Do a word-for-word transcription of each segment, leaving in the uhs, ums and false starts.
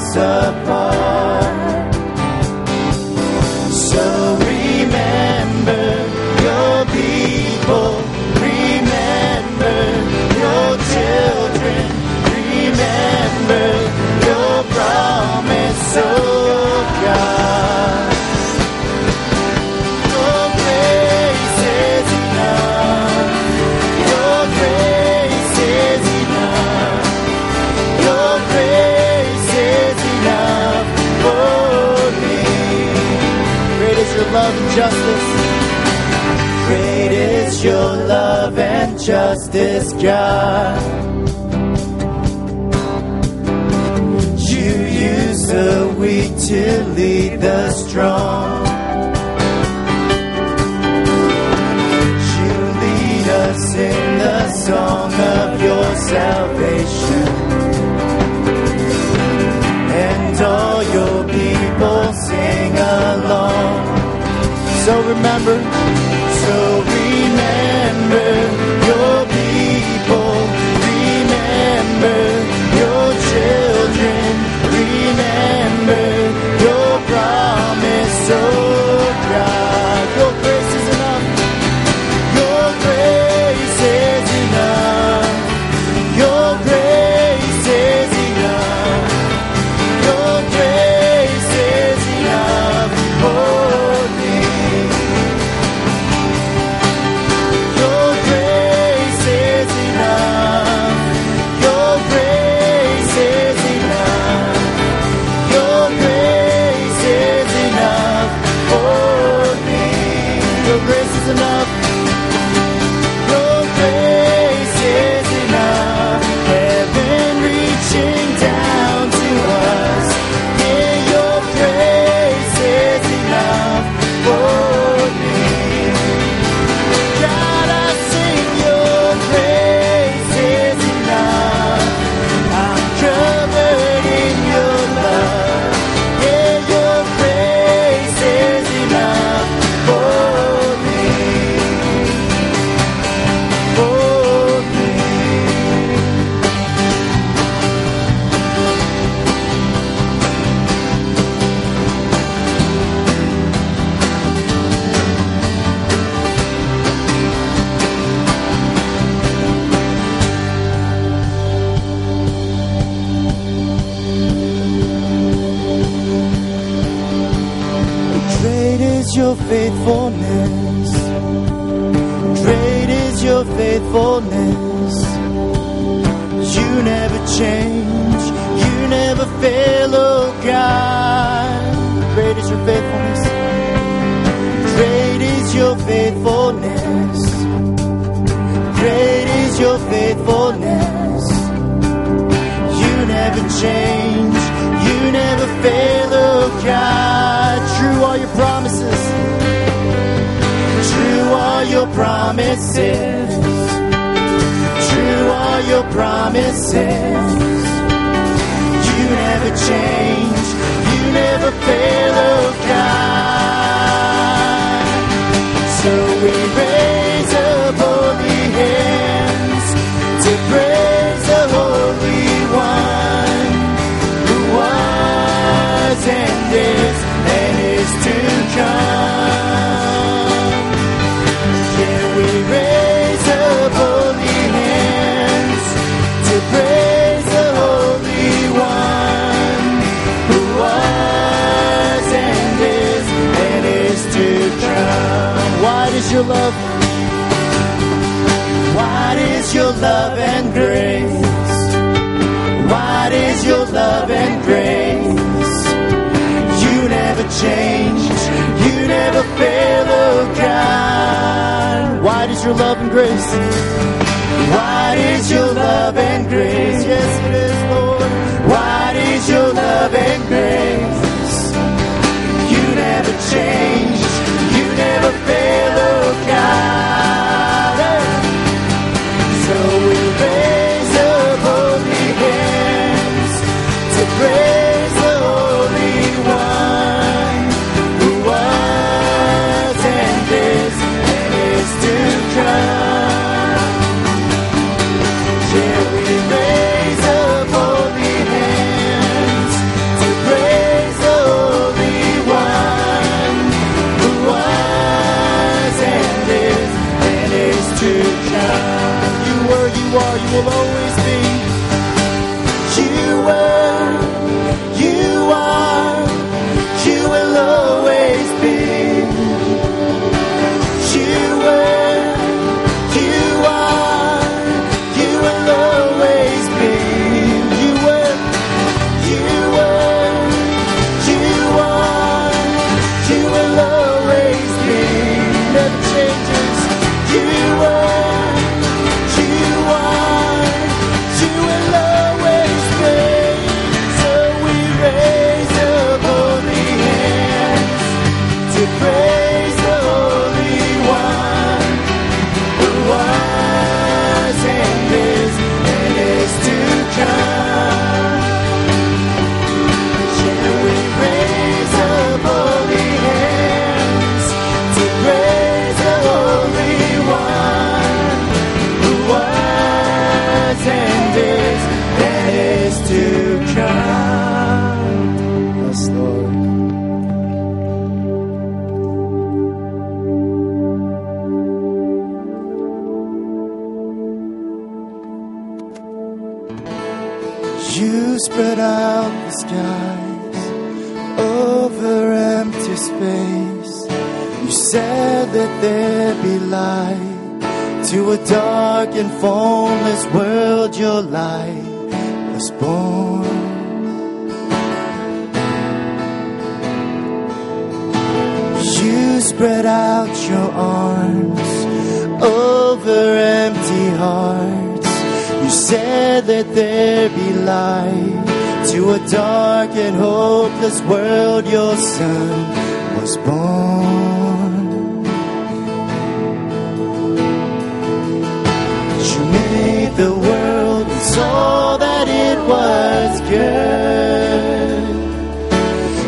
us apart. So remember your people, remember your children, remember your promise, oh God. Love and justice. Great is your love and justice, God. You use the weak to lead the strong. You lead us in the song of your salvation. And all your people sing along. So remember, so remember your people, remember your children, remember your promise, oh God. Your grace is enough, your grace is enough, your grace is enough, your grace is enough, oh. Your faithfulness, great is your faithfulness. You never change, you never fail, oh God. Great is your faithfulness, great is your faithfulness, great is your faithfulness. You never change, you never fail, oh God. True are your promises, true are your promises, true are your promises. You never change, you never fail, oh God. So we raise up holy hands to praise the Holy One, who was and is and is to come. Can we raise up holy hands to praise the Holy One, who was and is and is to come? Wide is your love, wide is your love and grace, wide is your love and grace. Change, you never fail, oh God. Wide is your love and grace, wide is your love and grace. Yes it is, Lord. Wide is your love and grace. You never change, you never fail, oh God. So we raise up holy hands to praise the Holy One, to come. Shall we raise up You spread out the skies over empty space. You said that there'd be light to a dark and formless world. Your light was born. You spread out your arms over empty hearts. You said that there'd be light to a dark and hopeless world. Your son was born. You made the world and saw that it was good.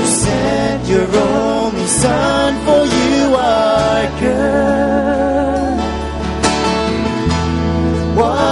You sent your only son, for you are good. What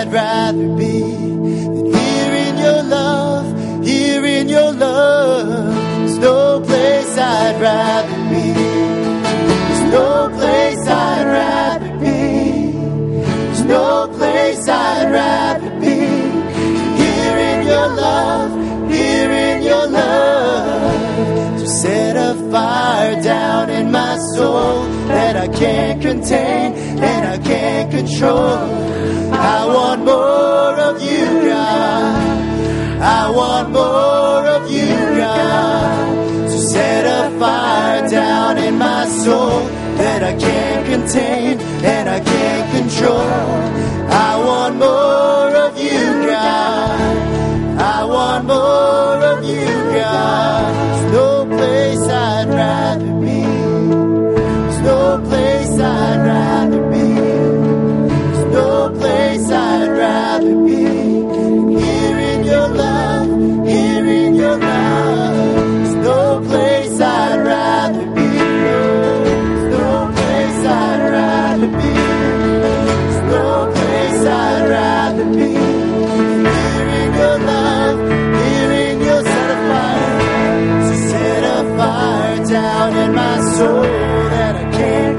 I'd rather be than here in your love, here in your love. There's no place I'd rather be. There's no place I'd rather be. There's no place I'd rather be than here in your love, here in your love. To set a fire down in my soul that I can't contain and I can't control. I want more of you, God. I want more of you, God. So set a fire down in my soul that I can't contain and I can't control. I want more of you, God. I want more of you, God. There's no place I'd rather be. There's no place I'd rather be. Down in my soul that I can't